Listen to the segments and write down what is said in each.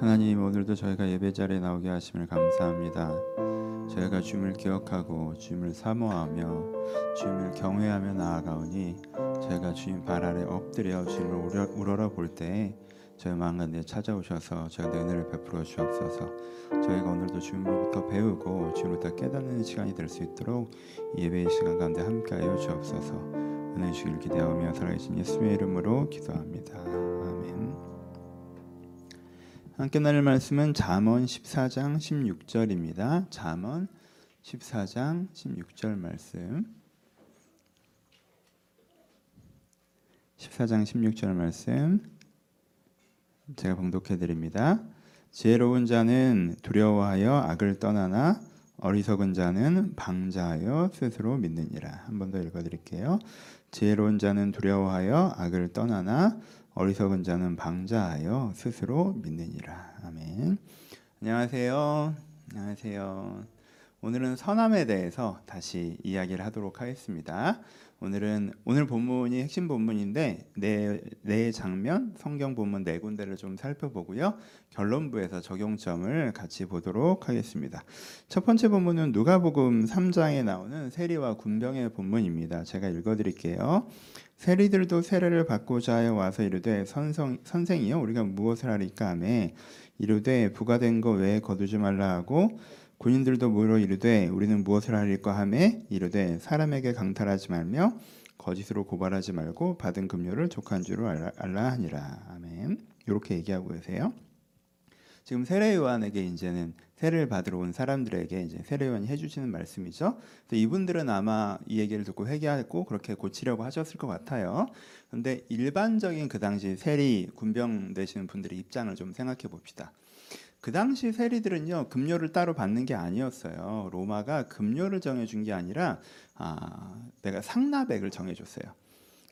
하나님, 오늘도 저희가 예배 자리에 나오게 하심을 감사합니다. 저희가 주님을 기억하고 주님을 사모하며 주님을 경외하며 나아가오니, 저희가 주님 발 아래 엎드려 주님을 우러러볼 때에 저희 마음 가운데 찾아오셔서 저희가 은혜를 베풀어 주옵소서. 저희가 오늘도 주님으로부터 배우고 주님으로부터 깨닫는 시간이 될 수 있도록 예배의 시간 가운데 함께하여 주옵소서. 은혜 주길 기대하며 살아계신 예수의 이름으로 기도합니다. 아멘. 함께 나눌 말씀은 잠언 14장 16절입니다. 잠언 14장 16절 말씀, 14장 16절 말씀 제가 봉독해드립니다. 지혜로운 자는 두려워하여 악을 떠나나 어리석은 자는 방자하여 스스로 믿느니라. 한 번 더 읽어드릴게요. 지혜로운 자는 두려워하여 악을 떠나나 어리석은 자는 방자하여 스스로 믿느니라. 아멘. 안녕하세요. 안녕하세요. 오늘은 선함에 대해서 다시 이야기를 하도록 하겠습니다. 오늘은 오늘 본문이 핵심 본문인데 네 장면 성경 본문 네 군데를 좀 살펴보고요, 결론부에서 적용점을 같이 보도록 하겠습니다. 첫 번째 본문은 누가복음 3장에 나오는 세리와 군병의 본문입니다. 제가 읽어드릴게요. 세리들도 세례를 받고자 하여 와서 이르되, 선생이여 우리가 무엇을 하리까 하매, 이르되 부과된 거 외에 거두지 말라 하고, 군인들도 물어 이르되 우리는 무엇을 하릴까 하매, 이르되 사람에게 강탈하지 말며 거짓으로 고발하지 말고 받은 금료를 족한 줄로 알라 하니라. 아멘. 이렇게 얘기하고 계세요. 지금 세례 요한에게 이제는 세례를 받으러 온 사람들에게 이제 세례 요한이 해주시는 말씀이죠. 그래서 이분들은 아마 이 얘기를 듣고 회개하고 그렇게 고치려고 하셨을 것 같아요. 그런데 일반적인 그 당시 세리 군병 되시는 분들의 입장을 좀 생각해 봅시다. 그 당시 세리들은요, 급료를 따로 받는 게 아니었어요. 로마가 급료를 정해준 게 아니라 내가 상납액을 정해줬어요.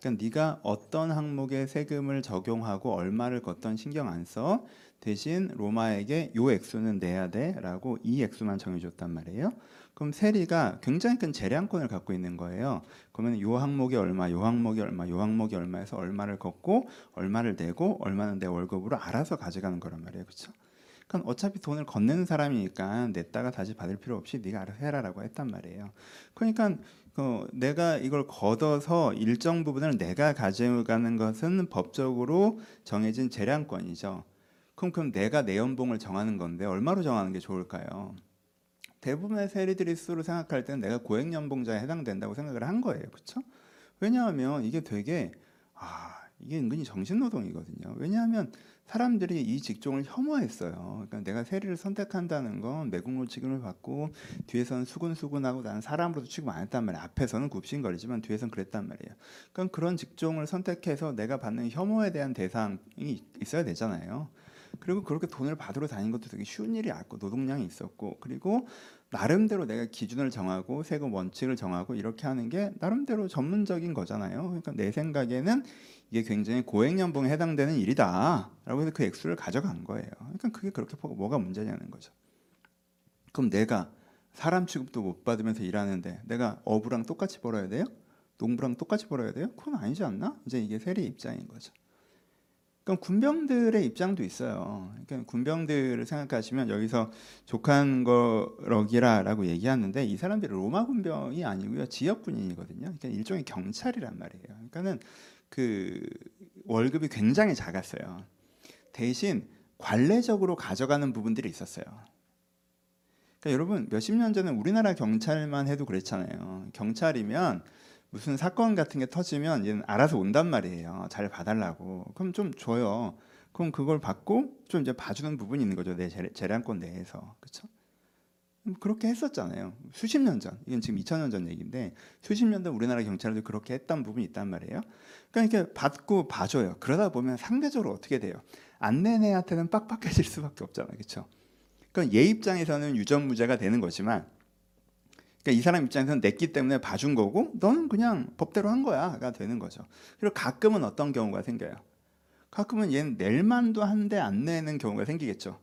그러니까 네가 어떤 항목에 세금을 적용하고 얼마를 걷던 신경 안 써. 대신 로마에게 요 액수는 내야 돼 라고 이 액수만 정해줬단 말이에요. 그럼 세리가 굉장히 큰 재량권을 갖고 있는 거예요. 그러면 요 항목이 얼마, 요 항목이 얼마, 요 항목이 얼마 해서 얼마를 걷고 얼마를 내고 얼마는 내 월급으로 알아서 가져가는 거란 말이에요. 그렇죠? 그러니까 어차피 돈을 건네는 사람이니까 냈다가 다시 받을 필요 없이 네가 알아서 해라라고 했단 말이에요. 그러니까 내가 이걸 걷어서 일정 부분을 내가 가져가는 것은 법적으로 정해진 재량권이죠. 그럼 내가 내 연봉을 정하는 건데 얼마로 정하는 게 좋을까요? 대부분의 세리들이 스스로 생각할 때는 내가 고액연봉자에 해당된다고 생각을 한 거예요. 그렇죠? 왜냐하면 이게 되게 이게 은근히 정신노동이거든요. 왜냐하면 사람들이 이 직종을 혐오했어요. 그러니까 내가 세리를 선택한다는 건 매국노 취급을 받고 뒤에서는 수근수근하고 나는 사람으로도 취급 안 했단 말이에요. 앞에서는 굽신거리지만 뒤에서는 그랬단 말이에요. 그러니까 그런 직종을 선택해서 내가 받는 혐오에 대한 대상이 있어야 되잖아요. 그리고 그렇게 돈을 받으러 다닌 것도 되게 쉬운 일이 아니고 노동량이 있었고, 그리고 나름대로 내가 기준을 정하고 세금 원칙을 정하고 이렇게 하는 게 나름대로 전문적인 거잖아요. 그러니까 내 생각에는 이게 굉장히 고액연봉에 해당되는 일이다 라고 해서 그 액수를 가져간 거예요. 그러니까 그게 그렇게 뭐가 문제냐는 거죠. 그럼 내가 사람 취급도 못 받으면서 일하는데 내가 어부랑 똑같이 벌어야 돼요? 농부랑 똑같이 벌어야 돼요? 그건 아니지 않나? 이제 이게 세리 입장인 거죠. 그럼 군병들의 입장도 있어요. 그러니까 군병들을 생각하시면 여기서 족한 거러기라라고 얘기하는데 이 사람들이 로마 군병이 아니고요, 지역 군인이거든요. 그러니까 일종의 경찰이란 말이에요. 그러니까는 그 월급이 굉장히 작았어요. 대신 관례적으로 가져가는 부분들이 있었어요. 그러니까 여러분, 몇십 년 전에 우리나라 경찰만 해도 그랬잖아요. 경찰이면 무슨 사건 같은 게 터지면 얘는 알아서 온단 말이에요. 잘 봐달라고. 그럼 좀 줘요. 그럼 그걸 받고 좀 이제 봐주는 부분이 있는 거죠. 내 재량권 내에서. 그렇죠? 그렇게 했었잖아요. 수십 년 전. 이건 지금 2000년 전 얘기인데 수십 년 전 우리나라 경찰도 그렇게 했던 부분이 있단 말이에요. 그러니까 이렇게 받고 봐줘요. 그러다 보면 상대적으로 어떻게 돼요? 안 낸 애한테는 빡빡해질 수밖에 없잖아요. 그렇죠? 그러니까 얘 입장에서는 유전무죄가 되는 거지만, 그러니까 이 사람 입장에서는 냈기 때문에 봐준 거고 너는 그냥 법대로 한 거야 가 되는 거죠. 그리고 가끔은 어떤 경우가 생겨요? 가끔은 얘는 낼 만도 한데 안 내는 경우가 생기겠죠.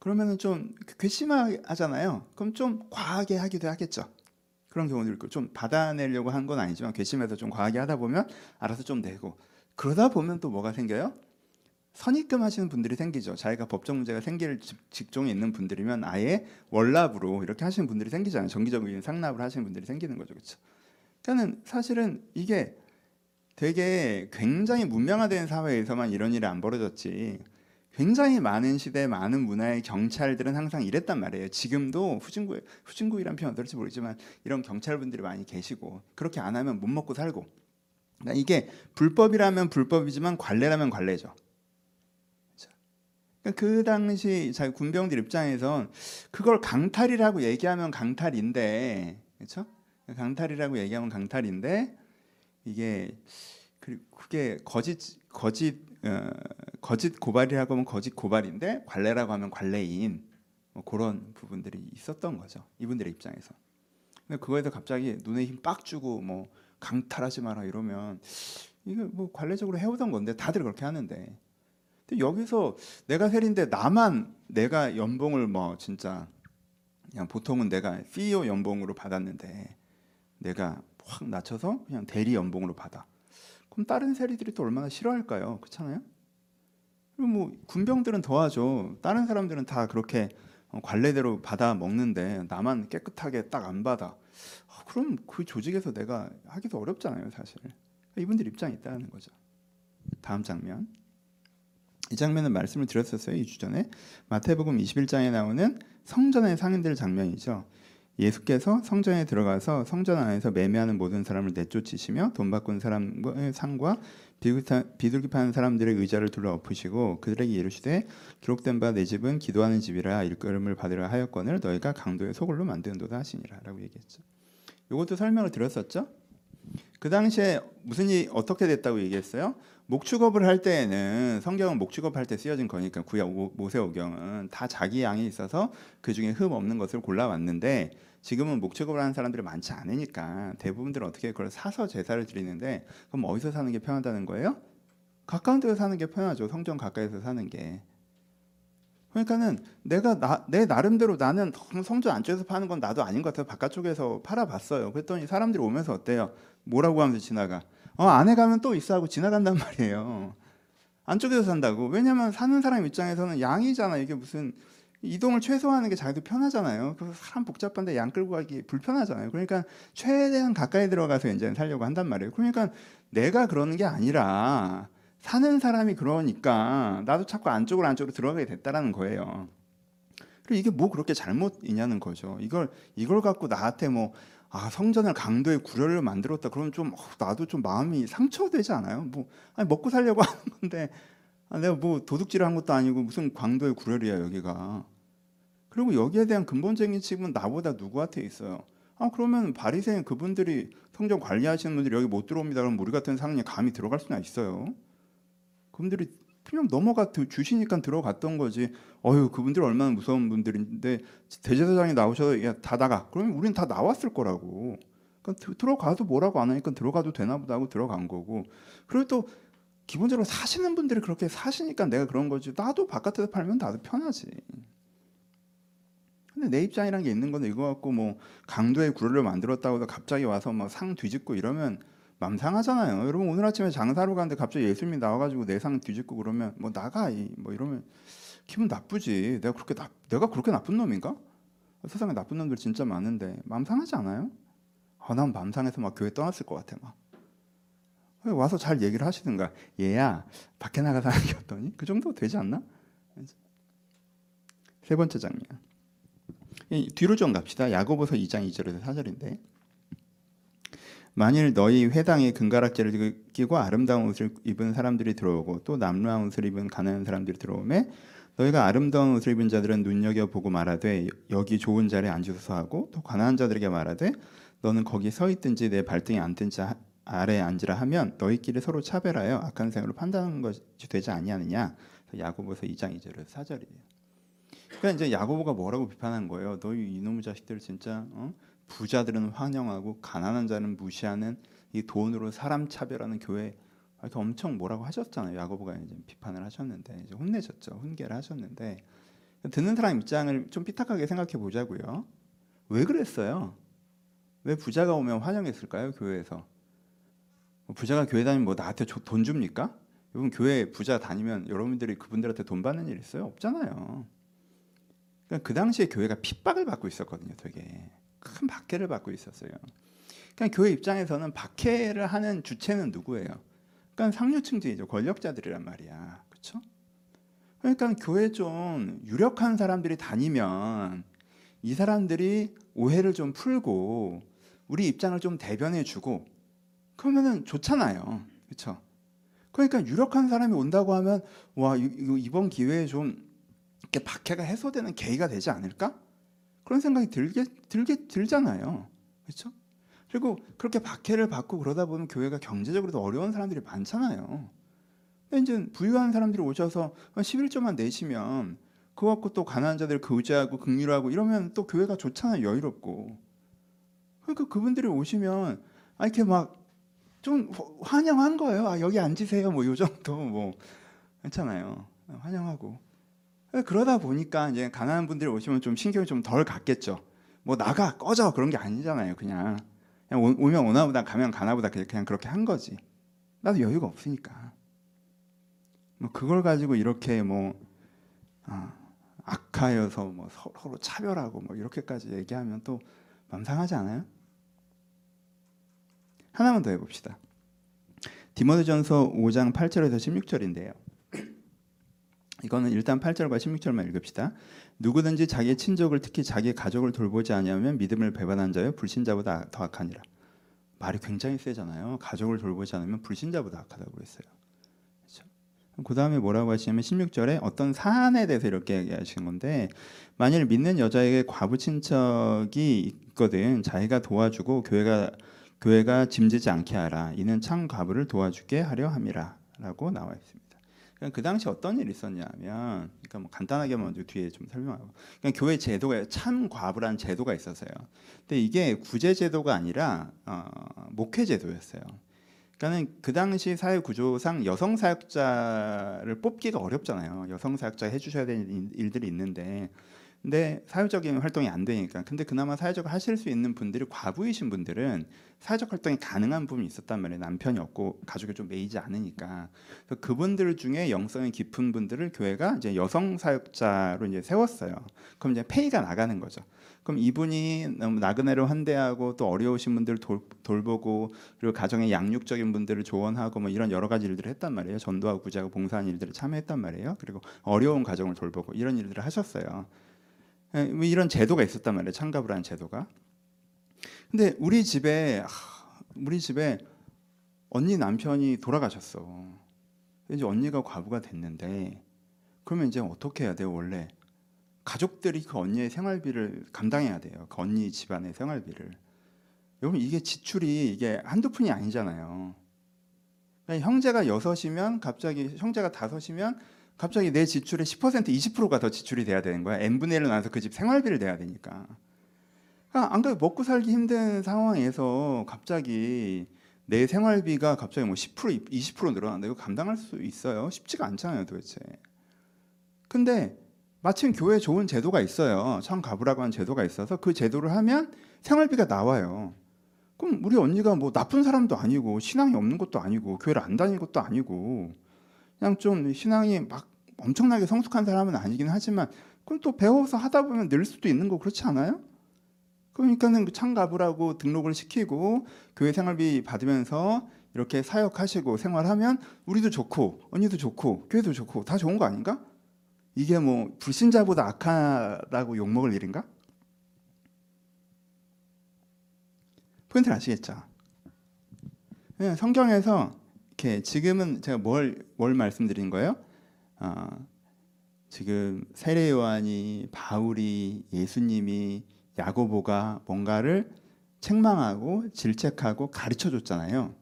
그러면 좀 괘씸하잖아요. 그럼 좀 과하게 하기도 하겠죠. 그런 경우도 있고, 좀 받아내려고 한 건 아니지만 괘씸해서 좀 과하게 하다 보면 알아서 좀 내고, 그러다 보면 또 뭐가 생겨요? 선입금 하시는 분들이 생기죠. 자기가 법적 문제가 생길 직종에 있는 분들이면 아예 월납으로 이렇게 하시는 분들이 생기잖아요. 정기적인 상납을 하시는 분들이 생기는 거죠. 그렇죠? 그러니까 사실은 이게 되게 굉장히 문명화된 사회에서만 이런 일이 안 벌어졌지, 굉장히 많은 시대, 많은 문화의 경찰들은 항상 이랬단 말이에요. 지금도 후진국이란 표현 어떨지 모르지만 이런 경찰분들이 많이 계시고, 그렇게 안 하면 못 먹고 살고. 그러니까 이게 불법이라면 불법이지만 관례라면 관례죠. 그 당시 자기 군병들 입장에선 그걸 강탈이라고 얘기하면 강탈인데, 그렇죠? 강탈이라고 얘기하면 강탈인데, 이게 그게 거짓 고발이라고 하면 거짓 고발인데 관례라고 하면 관례인, 뭐 그런 부분들이 있었던 거죠, 이분들의 입장에서. 근데 그거에서 갑자기 눈에 힘 빡 주고 뭐 강탈하지 마라 이러면 이거 뭐 관례적으로 해오던 건데 다들 그렇게 하는데. 근데 여기서 내가 셀인데 나만, 내가 연봉을 뭐 진짜 그냥 보통은 내가 CEO 연봉으로 받았는데 내가 확 낮춰서 그냥 대리 연봉으로 받아. 그럼 다른 세리들이 또 얼마나 싫어할까요? 그렇잖아요? 그리고 뭐 군병들은 더하죠. 다른 사람들은 다 그렇게 관례대로 받아 먹는데 나만 깨끗하게 딱 안 받아. 그럼 그 조직에서 내가 하기도 어렵잖아요, 사실. 이분들 입장이 있다는 거죠. 다음 장면. 이 장면은 말씀을 드렸었어요, 2주 전에. 마태복음 21장에 나오는 성전의 상인들 장면이죠. 예수께서 성전에 들어가서 성전 안에서 매매하는 모든 사람을 내쫓으시며 돈 바꾼 사람의 상과 비둘기 파는 사람들의 의자를 둘러엎으시고 그들에게 이르시되 기록된 바 내 집은 기도하는 집이라 일컬음을 받으라 하였거늘 너희가 강도의 소굴로 만드는도다 하시니라 라고 얘기했죠. 이것도 설명을 드렸었죠. 그 당시에 무슨 일이 어떻게 됐다고 얘기했어요? 목축업을 할 때에는, 성경은 목축업할 때 쓰여진 거니까 구약 모세오경은 다 자기 양이 있어서 그 중에 흠 없는 것을 골라왔는데, 지금은 목축업을 하는 사람들이 많지 않으니까 대부분들은 어떻게 그걸 사서 제사를 드리는데, 그럼 어디서 사는 게 편하다는 거예요? 가까운 데서 사는 게 편하죠. 성전 가까이서 사는 게. 그러니까는 내가 내 나름대로 나는 성전 안쪽에서 파는 건 나도 아닌 것 같아서 바깥쪽에서 팔아봤어요. 그랬더니 사람들이 오면서 어때요? 뭐라고 하면서 지나가? 안에 가면 또 있어 하고 지나간단 말이에요. 안쪽에서 산다고. 왜냐하면 사는 사람 입장에서는 양이잖아. 이게 무슨 이동을 최소화하는 게 자기도 편하잖아요. 그래서 사람 복잡한데 양 끌고 가기 불편하잖아요. 그러니까 최대한 가까이 들어가서 이제는 살려고 한단 말이에요. 그러니까 내가 그러는 게 아니라 사는 사람이 그러니까 나도 자꾸 안쪽으로 들어가게 됐다라는 거예요. 그리고 이게 뭐 그렇게 잘못이냐는 거죠. 이걸 갖고 나한테 뭐 성전을 강도의 구려를 만들었다. 그럼 좀 나도 좀 마음이 상처되지 않아요? 뭐 아니, 먹고 살려고 하는 건데 내가 뭐 도둑질을 한 것도 아니고 무슨 강도의 구려리야 여기가. 그리고 여기에 대한 근본적인 책임은 나보다 누구한테 있어요? 그러면 바리새인 그분들이 성전 관리하시는 분들이 여기 못 들어옵니다. 그럼 우리 같은 상인이 감히 들어갈 수는 있어요? 그분들이 그냥 넘어가 주시니까 들어갔던 거지. 어휴, 그분들 얼마나 무서운 분들인데 대제사장이 나오셔서 야, 다 나가. 그러면 우린 다 나왔을 거라고. 그러니까 들어가도 뭐라고 안 하니까 들어가도 되나 보다 하고 들어간 거고. 그리고 또 기본적으로 사시는 분들이 그렇게 사시니까 내가 그런 거지. 나도 바깥에서 팔면 나도 편하지. 근데 내 입장이란 게 있는 건데 이거 갖고 뭐 강도의 구루를 만들었다고 해서 갑자기 와서 막 상 뒤집고 이러면 맘 상하잖아요. 여러분 오늘 아침에 장사로 가는데 갑자기 예수님이 나와가지고 내 상 뒤집고 그러면 뭐 나가 뭐 이러면 기분 나쁘지. 내가 그렇게 나쁜 놈인가? 세상에 나쁜 놈들 진짜 많은데 맘 상하지 않아요? 난 맘 상해서 막 교회 떠났을 것 같아. 막 와서 잘 얘기를 하시든가. 얘야 밖에 나가서 하는 게 어떠니? 그 정도 되지 않나? 세 번째 장면. 뒤로 좀 갑시다. 야고보서 2장 2절에서 4절인데 만일 너희 회당에 금가락지를 끼고 아름다운 옷을 입은 사람들이 들어오고 또 남루한 옷을 입은 가난한 사람들이 들어오매 너희가 아름다운 옷을 입은 자들은 눈여겨보고 말하되 여기 좋은 자리에 앉으소서 하고 또 가난한 자들에게 말하되 너는 거기 서 있든지 내 발등에 앉든지 아래에 앉으라 하면 너희끼리 서로 차별하여 악한 생으로 판단하는 것이 되지 아니하느냐. 야고보서 2장 2절에서 4절이에요. 그러니까 이제 야고보가 뭐라고 비판한 거예요. 너희 이놈의 자식들 진짜 부자들은 환영하고 가난한 자는 무시하는 이 돈으로 사람 차별하는 교회, 이렇게 엄청 뭐라고 하셨잖아요. 야고보가 이제 비판을 하셨는데 이제 혼내셨죠. 훈계를 하셨는데 듣는 사람 입장을 좀 삐딱하게 생각해 보자고요. 왜 그랬어요? 왜 부자가 오면 환영했을까요? 교회에서 부자가 교회 다니면 뭐 나한테 돈 줍니까? 여러분 교회 부자 다니면 여러분들이 그분들한테 돈 받는 일 있어요? 없잖아요. 그러니까 그 당시에 교회가 핍박을 받고 있었거든요. 되게 큰 박해를 받고 있었어요. 그러니까 교회 입장에서는 박해를 하는 주체는 누구예요? 그러니까 상류층들이죠. 권력자들이란 말이야. 그렇죠? 그러니까 교회 좀 유력한 사람들이 다니면 이 사람들이 오해를 좀 풀고 우리 입장을 좀 대변해주고 그러면은 좋잖아요. 그렇죠? 그러니까 유력한 사람이 온다고 하면 와 이번 기회에 좀 이렇게 박해가 해소되는 계기가 되지 않을까? 그런 생각이 들잖아요. 그렇죠? 그리고 그렇게 박해를 받고 그러다 보면 교회가 경제적으로도 어려운 사람들이 많잖아요. 근데 이제 부유한 사람들이 오셔서 11조만 내시면 그거 갖고 또 가난한 자들 의지하고 긍휼하고 이러면 또 교회가 좋잖아요. 여유롭고. 그러니까 그분들이 오시면 이렇게 막 좀 환영한 거예요. 여기 앉으세요. 뭐 요 정도 뭐 괜찮아요. 환영하고. 그러다 보니까 이제 가난한 분들이 오시면 좀 신경이 좀 덜 갔겠죠. 뭐 나가 꺼져 그런 게 아니잖아요. 그냥 오면 오나보다 가면 가나보다 그냥 그렇게 한 거지. 나도 여유가 없으니까. 뭐 그걸 가지고 이렇게 뭐 악하여서 뭐 서로 차별하고 뭐 이렇게까지 얘기하면 또 맘상하지 않아요? 하나만 더 해봅시다. 디모데전서 5장 8절에서 16절인데요. 이거는 일단 8절과 16절만 읽읍시다. 누구든지 자기의 친족을 특히 자기의 가족을 돌보지 아니하면 믿음을 배반한 자여 불신자보다 더 악하니라. 말이 굉장히 세잖아요. 가족을 돌보지 않으면 불신자보다 악하다고 그랬어요. 그렇죠? 그 다음에 뭐라고 하시냐면 16절에 어떤 사안에 대해서 이렇게 얘기하시는 건데 만일 믿는 여자에게 과부 친척이 있거든 자기가 도와주고 교회가 짐지지 않게 하라. 이는 참 과부를 도와주게 하려 함이라 라고 나와 있습니다. 그 당시 어떤 일이 있었냐면, 그러니까 뭐 간단하게 먼저 뒤에 좀 설명하고, 그러니까 교회 제도가 참 과부란 제도가 있었어요. 근데 이게 구제 제도가 아니라 목회 제도였어요. 그러니까는 그 당시 사회 구조상 여성 사역자를 뽑기가 어렵잖아요. 여성 사역자 해주셔야 되는 일들이 있는데, 근데 사회적인 활동이 안 되니까. 근데 그나마 사회적 하실 수 있는 분들이 과부이신 분들은 사회적 활동이 가능한 부분이 있었단 말이에요. 남편이 없고 가족이 좀 매이지 않으니까. 그래서 그분들 중에 영성이 깊은 분들을 교회가 이제 여성 사역자로 이제 세웠어요. 그럼 이제 페이가 나가는 거죠. 그럼 이분이 너무 나그네로 환대하고 또 어려우신 분들을 돌보고 그리고 가정의 양육적인 분들을 조언하고 뭐 이런 여러 가지 일들을 했단 말이에요. 전도하고 구제하고 봉사하는 일들을 참여했단 말이에요. 그리고 어려운 가정을 돌보고 이런 일들을 하셨어요. 이런 제도가 있었단 말이에요. 참가부라는 제도가. 근데 우리 집에 언니 남편이 돌아가셨어. 이제 언니가 과부가 됐는데 그러면 이제 어떻게 해야 돼요? 원래 가족들이 그 언니의 생활비를 감당해야 돼요. 그 언니 집안의 생활비를. 여러분 이게 지출이 이게 한두 푼이 아니잖아요. 그러니까 형제가 6이면 갑자기 형제가 5이면 갑자기 내 지출의 10%, 20%가 더 지출이 돼야 되는 거야. n분의 1로 나눠서 그 집 생활비를 내야 되니까. 그러니까 안 그래도 먹고 살기 힘든 상황에서 갑자기 내 생활비가 갑자기 뭐 10%, 20% 늘어난다. 이거 감당할 수 있어요? 쉽지가 않잖아요, 도대체. 근데 마침 교회에 좋은 제도가 있어요. 참가부라고 하는 제도가 있어서 그 제도를 하면 생활비가 나와요. 그럼 우리 언니가 뭐 나쁜 사람도 아니고 신앙이 없는 것도 아니고 교회를 안 다니는 것도 아니고 그냥 좀 신앙이 막 엄청나게 성숙한 사람은 아니긴 하지만 그럼 또 배워서 하다 보면 늘 수도 있는 거 그렇지 않아요? 그러니까는 참가부라고 등록을 시키고 교회 생활비 받으면서 이렇게 사역하시고 생활하면 우리도 좋고 언니도 좋고 교회도 좋고 다 좋은 거 아닌가? 이게 뭐 불신자보다 악하다고 욕먹을 일인가? 포인트를 아시겠죠? 그냥 성경에서 이렇게 지금은 제가 뭘 말씀드린 거예요? 지금 세례 요한이, 바울이, 예수님이, 야고보가 뭔가를 책망하고 질책하고 가르쳐줬잖아요.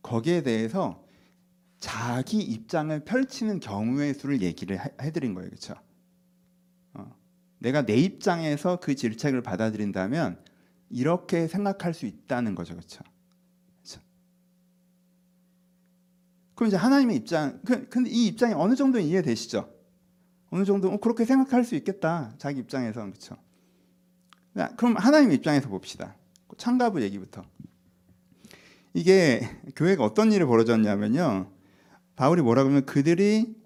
거기에 대해서 자기 입장을 펼치는 경우의 수를 얘기를 해드린 거예요. 그렇죠? 내가 내 입장에서 그 질책을 받아들인다면 이렇게 생각할 수 있다는 거죠. 그렇죠? 그럼 이제 하나님의 입장, 근데 이 입장이 어느 정도 이해되시죠? 어느 정도 그렇게 생각할 수 있겠다. 자기 입장에서는 그렇죠. 그럼 하나님의 입장에서 봅시다. 참가부 얘기부터. 이게 교회가 어떤 일이 벌어졌냐면요. 바울이 뭐라고 하면 그들이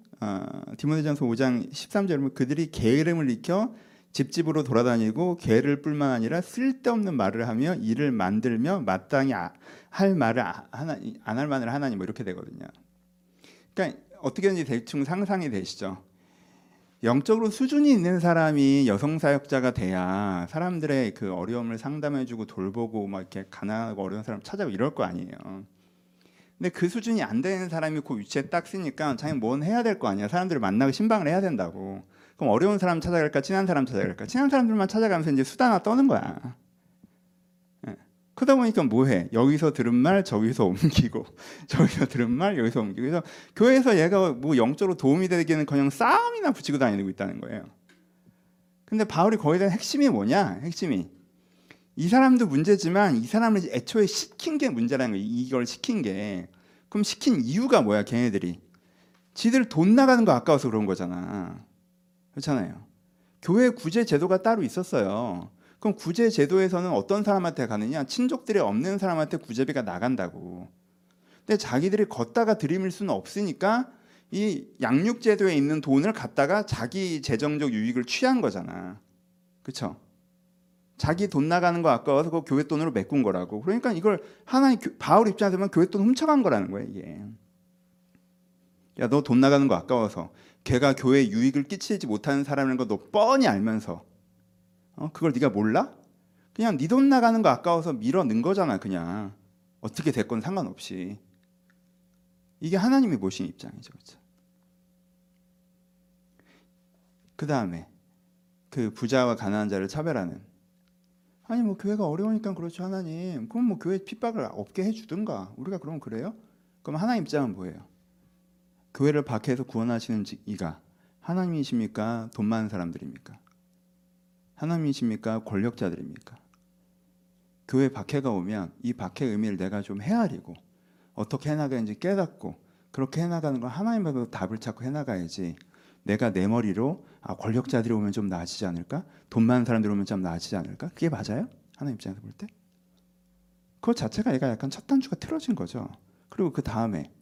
디모데전서 5장 13절에 보면 그들이 게으름을 익혀 집집으로 돌아다니고 게으를 뿐만 아니라 쓸데없는 말을 하며 일을 만들며 마땅히 할 말을 안 할 말을 하나니 뭐 이렇게 되거든요. 그러니까 어떻게든지 대충 상상이 되시죠. 영적으로 수준이 있는 사람이 여성 사역자가 돼야 사람들의 그 어려움을 상담해주고 돌보고 막 이렇게 가난하고 어려운 사람 찾아오고 이럴 거 아니에요. 근데 그 수준이 안 되는 사람이 그 위치에 딱 쓰니까 자기는 뭔 해야 될 거 아니야. 사람들을 만나고 신방을 해야 된다고. 그럼 어려운 사람 찾아갈까? 친한 사람 찾아갈까? 친한 사람들만 찾아가면서 이제 수다나 떠는 거야. 그러다 보니까 뭐해? 여기서 들은 말 저기서 옮기고 저기서 들은 말 여기서 옮기고 그래서 교회에서 얘가 뭐 영적으로 도움이 되기는커녕 싸움이나 붙이고 다니고 있다는 거예요. 근데 바울이 거기에 대한 핵심이 뭐냐? 핵심이 이 사람도 문제지만 이 사람을 애초에 시킨 게 문제라는 거예요. 이걸 시킨 게. 그럼 시킨 이유가 뭐야? 걔네들이 지들 돈 나가는 거 아까워서 그런 거잖아. 그렇잖아요. 교회 구제 제도가 따로 있었어요. 그럼 구제 제도에서는 어떤 사람한테 가느냐? 친족들이 없는 사람한테 구제비가 나간다고. 근데 자기들이 걷다가 들이밀 수는 없으니까 이 양육 제도에 있는 돈을 갖다가 자기 재정적 유익을 취한 거잖아. 그렇죠? 자기 돈 나가는 거 아까워서 그 교회 돈으로 메꾼 거라고. 그러니까 이걸 하나의 바울 입장에서 보면 교회 돈 훔쳐간 거라는 거야 이게. 야, 너 돈 나가는 거 아까워서 걔가 교회에 유익을 끼치지 못하는 사람이라는 거 너 뻔히 알면서. 그걸 네가 몰라? 그냥 네 돈 나가는 거 아까워서 밀어 넣은 거잖아. 그냥 어떻게 됐건 상관없이. 이게 하나님이 보신 입장이죠. 그렇죠? 그 다음에 그 부자와 가난한 자를 차별하는, 아니 뭐 교회가 어려우니까 그렇죠 하나님. 그럼 뭐 교회 핍박을 없게 해주든가. 우리가 그럼 그래요? 그럼 하나님 입장은 뭐예요? 교회를 박해해서 구원하시는 이가 하나님이십니까? 돈 많은 사람들입니까? 하나님이십니까? 권력자들입니까? 교회 박해가 오면 이 박해의 의미를 내가 좀 헤아리고 어떻게 해나가는지 깨닫고 그렇게 해나가는 걸 하나님 앞에서 답을 찾고 해나가야지. 내가 내 머리로 권력자들이 오면 좀 나아지지 않을까? 돈 많은 사람들이 오면 좀 나아지지 않을까? 그게 맞아요? 하나님 입장에서 볼 때? 그것 자체가 얘가 약간 첫 단추가 틀어진 거죠. 그리고 그 다음에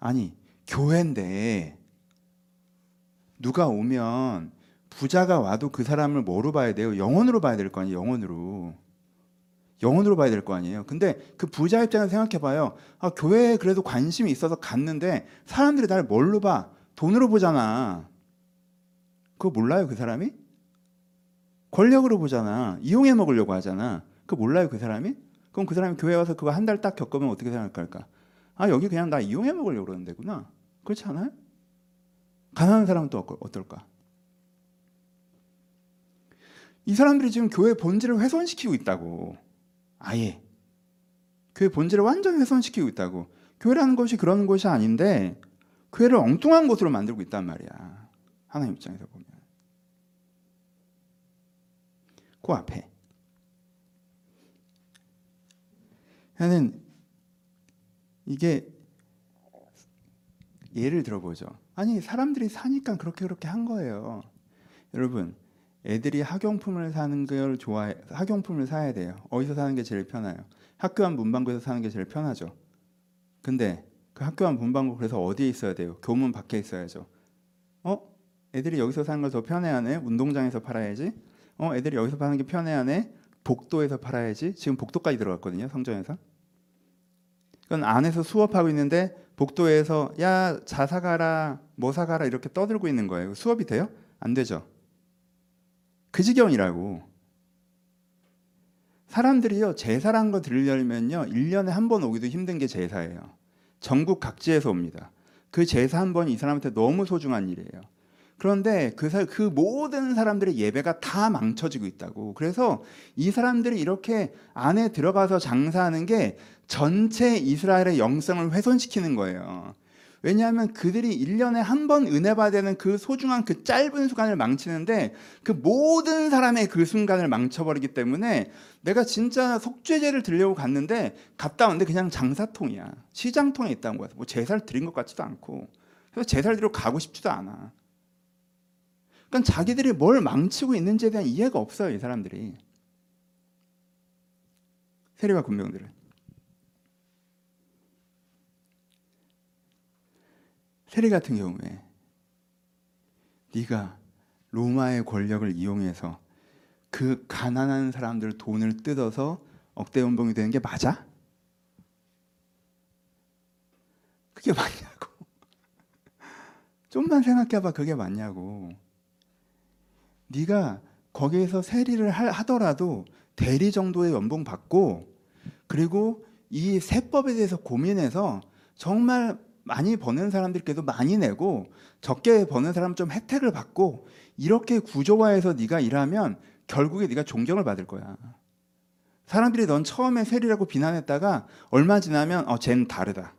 아니 교회인데 누가 오면 부자가 와도 그 사람을 뭐로 봐야 돼요? 영혼으로 봐야 될 거 아니에요. 영혼으로 봐야 될 거 아니에요. 근데 그 부자 입장에서 생각해봐요. 교회에 그래도 관심이 있어서 갔는데 사람들이 나를 뭘로 봐? 돈으로 보잖아. 그거 몰라요 그 사람이? 권력으로 보잖아. 이용해 먹으려고 하잖아. 그거 몰라요 그 사람이? 그럼 그 사람이 교회 와서 그거 한 달 딱 겪으면 어떻게 생각할까? 아 여기 그냥 나 이용해 먹으려고 그러는 데구나. 그렇지 않아요? 가난한 사람은 또 어떨까? 이 사람들이 지금 교회 본질을 훼손시키고 있다고. 아예 교회 본질을 완전히 훼손시키고 있다고. 교회라는 것이 그런 것이 아닌데 교회를 엉뚱한 곳으로 만들고 있단 말이야. 하나님 입장에서 보면. 그 앞에 나는 이게 예를 들어보죠. 아니 사람들이 사니까 그렇게 한 거예요. 여러분 애들이 학용품을 사는 걸 좋아해. 학용품을 사야 돼요. 어디서 사는 게 제일 편해요? 학교 안 문방구에서 사는 게 제일 편하죠. 근데 그 학교 안 문방구 그래서 어디에 있어야 돼요? 교문 밖에 있어야죠. 애들이 여기서 사는 걸 더 편해하네. 운동장에서 팔아야지. 애들이 여기서 파는 게 편해하네. 복도에서 팔아야지. 지금 복도까지 들어갔거든요. 성전에서. 그건 안에서 수업하고 있는데 복도에서 야, 자 사가라, 뭐 사가라 이렇게 떠들고 있는 거예요. 수업이 돼요? 안 되죠. 그 지경이라고. 사람들이요 제사란 거 들으려면요 1년에 한 번 오기도 힘든 게 제사예요. 전국 각지에서 옵니다. 그 제사 한 번이 이 사람한테 너무 소중한 일이에요. 그런데 그 모든 사람들의 예배가 다 망쳐지고 있다고. 그래서 이 사람들이 이렇게 안에 들어가서 장사하는 게 전체 이스라엘의 영성을 훼손시키는 거예요. 왜냐하면 그들이 1년에 한 번 은혜 받아야 되는 그 소중한 그 짧은 순간을 망치는데 그 모든 사람의 그 순간을 망쳐버리기 때문에 내가 진짜 속죄제를 드리려고 갔는데 갔다 왔는데 그냥 장사통이야. 시장통에 있다는 거야. 뭐 제사를 드린 것 같지도 않고. 그래서 제사를 드리러 가고 싶지도 않아. 그러니까 자기들이 뭘 망치고 있는지에 대한 이해가 없어요. 이 사람들이. 세리와 군병들은. 세리 같은 경우에 네가 로마의 권력을 이용해서 그 가난한 사람들 돈을 뜯어서 억대연봉이 되는 게 맞아? 그게 맞냐고. 좀만 생각해봐. 그게 맞냐고. 네가 거기에서 세리를 하더라도 대리 정도의 연봉 받고, 그리고 이 세법에 대해서 고민해서 정말 많이 버는 사람들께도 많이 내고 적게 버는 사람 좀 혜택을 받고, 이렇게 구조화해서 네가 일하면 결국에 네가 존경을 받을 거야. 사람들이 넌 처음에 세리라고 비난했다가 얼마 지나면 쟤는 다르다.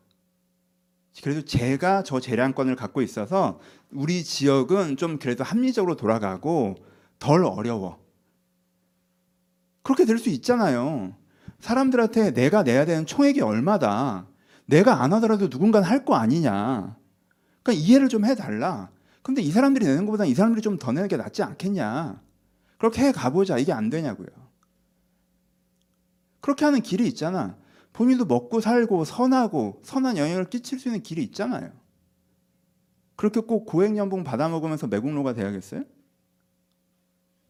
그래도 쟤가 저 재량권을 갖고 있어서 우리 지역은 좀 그래도 합리적으로 돌아가고 덜 어려워. 그렇게 될 수 있잖아요. 사람들한테 내가 내야 되는 총액이 얼마다. 내가 안 하더라도 누군가는 할 거 아니냐. 그러니까 이해를 좀 해달라. 근데 이 사람들이 내는 것보다 이 사람들이 좀 더 내는 게 낫지 않겠냐. 그렇게 해 가보자. 이게 안 되냐고요. 그렇게 하는 길이 있잖아. 본인도 먹고 살고 선하고 선한 영향을 끼칠 수 있는 길이 있잖아요. 그렇게 꼭 고액연봉 받아먹으면서 매국노가 돼야겠어요?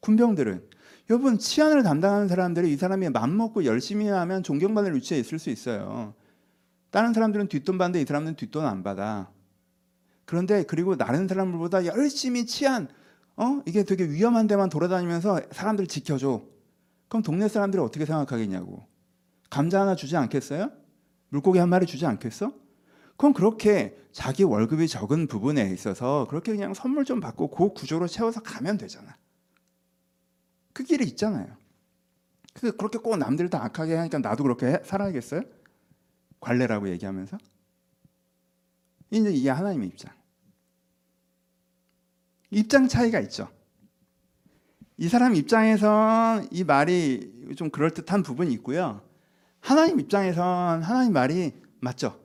군병들은. 여러분, 치안을 담당하는 사람들이 이 사람이 맘먹고 열심히 하면 존경받을 위치에 있을 수 있어요. 다른 사람들은 뒷돈 받는데 이 사람들은 뒷돈 안 받아. 그런데 그리고 다른 사람들보다 열심히 치안, 이게 되게 위험한 데만 돌아다니면서 사람들 지켜줘. 그럼 동네 사람들이 어떻게 생각하겠냐고. 감자 하나 주지 않겠어요? 물고기 한 마리 주지 않겠어? 그럼 그렇게 자기 월급이 적은 부분에 있어서 그렇게 그냥 선물 좀 받고 그 구조로 채워서 가면 되잖아. 그 길이 있잖아요. 그렇게 꼭 남들 다 악하게 하니까 나도 그렇게 살아야겠어요? 관례라고 얘기하면서? 이제 이게 하나님의 입장. 입장 차이가 있죠. 이 사람 입장에선 이 말이 좀 그럴듯한 부분이 있고요. 하나님 입장에선 하나님 말이 맞죠.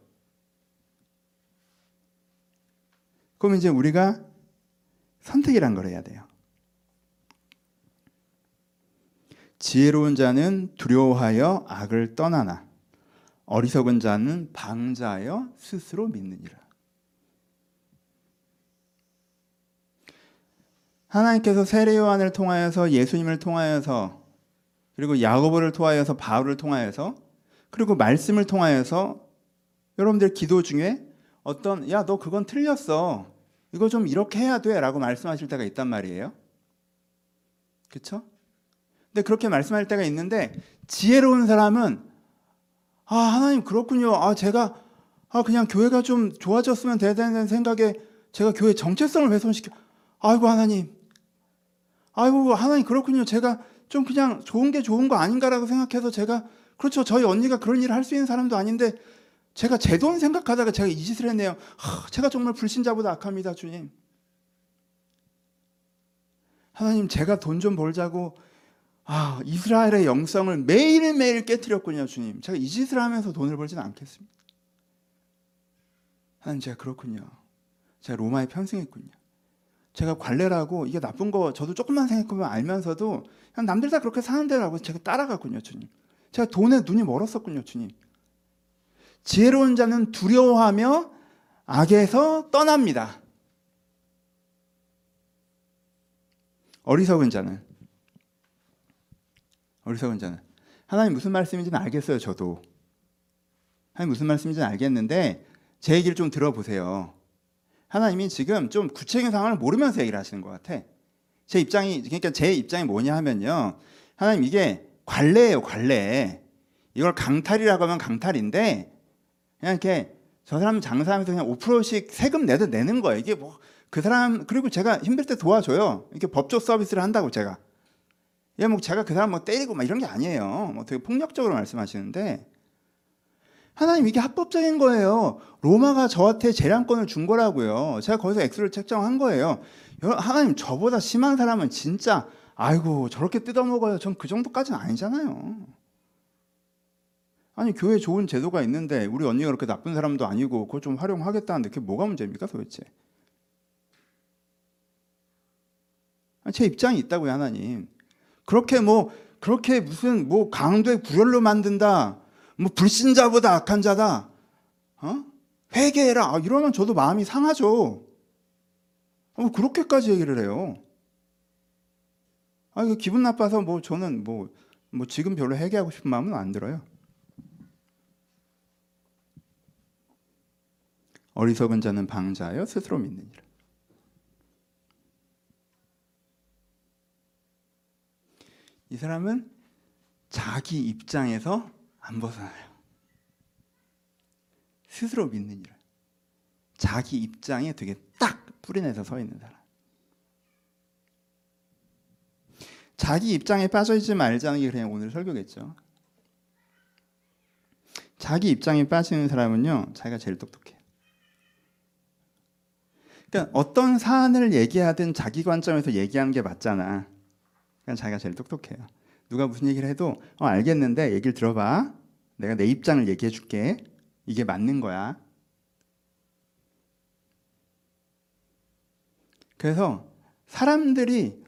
그럼 이제 우리가 선택이란 걸 해야 돼요. 지혜로운 자는 두려워하여 악을 떠나나 어리석은 자는 방자하여 스스로 믿느니라. 하나님께서 세례 요한을 통하여서, 예수님을 통하여서, 그리고 야고보를 통하여서, 바울을 통하여서, 그리고 말씀을 통하여서 여러분들 기도 중에 어떤, 야, 너 그건 틀렸어. 이거 좀 이렇게 해야 돼. 라고 말씀하실 때가 있단 말이에요. 그쵸? 근데 그렇게 말씀할 때가 있는데, 지혜로운 사람은 하나님 그렇군요. 제가 그냥 교회가 좀 좋아졌으면 되는 생각에 제가 교회 정체성을 훼손시켜. 아이고 하나님. 아이고 하나님 그렇군요. 제가 좀 그냥 좋은 게 좋은 거 아닌가라고 생각해서 제가, 그렇죠. 저희 언니가 그런 일을 할 수 있는 사람도 아닌데 제가 제 돈 생각하다가 제가 이 짓을 했네요. 제가 정말 불신자보다 악합니다, 주님. 하나님 제가 돈 좀 벌자고 이스라엘의 영성을 매일매일 깨뜨렸군요, 주님. 제가 이 짓을 하면서 돈을 벌지는 않겠습니다. 하나님 제가 그렇군요. 제가 로마에 편승했군요. 제가 관례라고 이게 나쁜 거 저도 조금만 생각하면 알면서도 그냥 남들 다 그렇게 사는데라고 제가 따라갔군요, 주님. 제가 돈에 눈이 멀었었군요, 주님. 지혜로운 자는 두려워하며 악에서 떠납니다. 어리석은 자는 하나님 무슨 말씀인지는 알겠어요. 저도 하나님 무슨 말씀인지는 알겠는데 제 얘기를 좀 들어보세요. 하나님이 지금 좀 구체적인 상황을 모르면서 얘기를 하시는 것 같아. 제 입장이 뭐냐 하면요, 하나님 이게 관례예요. 관례. 이걸 강탈이라고 하면 강탈인데 그냥 이렇게 저 사람 장사하면서 그냥 5%씩 세금 내도 내는 거예요. 이게 뭐 그 사람, 그리고 제가 힘들 때 도와줘요. 이렇게 법조 서비스를 한다고 제가. 예, 뭐 제가 그 사람 뭐 때리고 막 이런 게 아니에요. 뭐 되게 폭력적으로 말씀하시는데, 하나님 이게 합법적인 거예요. 로마가 저한테 재량권을 준 거라고요. 제가 거기서 액수를 책정한 거예요. 하나님 저보다 심한 사람은 진짜 아이고 저렇게 뜯어먹어요. 전 그 정도까지는 아니잖아요. 아니 교회 좋은 제도가 있는데 우리 언니가 그렇게 나쁜 사람도 아니고 그걸 좀 활용하겠다는데 그게 뭐가 문제입니까 도대체? 제 입장이 있다고요, 하나님. 그렇게 무슨 뭐 강도의 구렬로 만든다. 뭐 불신자보다 악한 자다. 회개해라. 아, 이러면 저도 마음이 상하죠. 뭐 그렇게까지 얘기를 해요. 아, 기분 나빠서 뭐 저는 뭐 지금 별로 회개하고 싶은 마음은 안 들어요. 어리석은 자는 방자하여 스스로 믿느니라. 이 사람은 자기 입장에서 안 벗어나요. 스스로 믿느니라. 자기 입장에 되게 딱 뿌리내서 서 있는 사람. 자기 입장에 빠져있지 말자는 게 그냥 오늘 설교겠죠. 자기 입장에 빠지는 사람은요, 자기가 제일 똑똑해요. 그러니까 어떤 사안을 얘기하든 자기 관점에서 얘기하는 게 맞잖아. 그러니까 자기가 제일 똑똑해요. 누가 무슨 얘기를 해도 알겠는데 얘기를 들어봐. 내가 내 입장을 얘기해 줄게. 이게 맞는 거야. 그래서 사람들이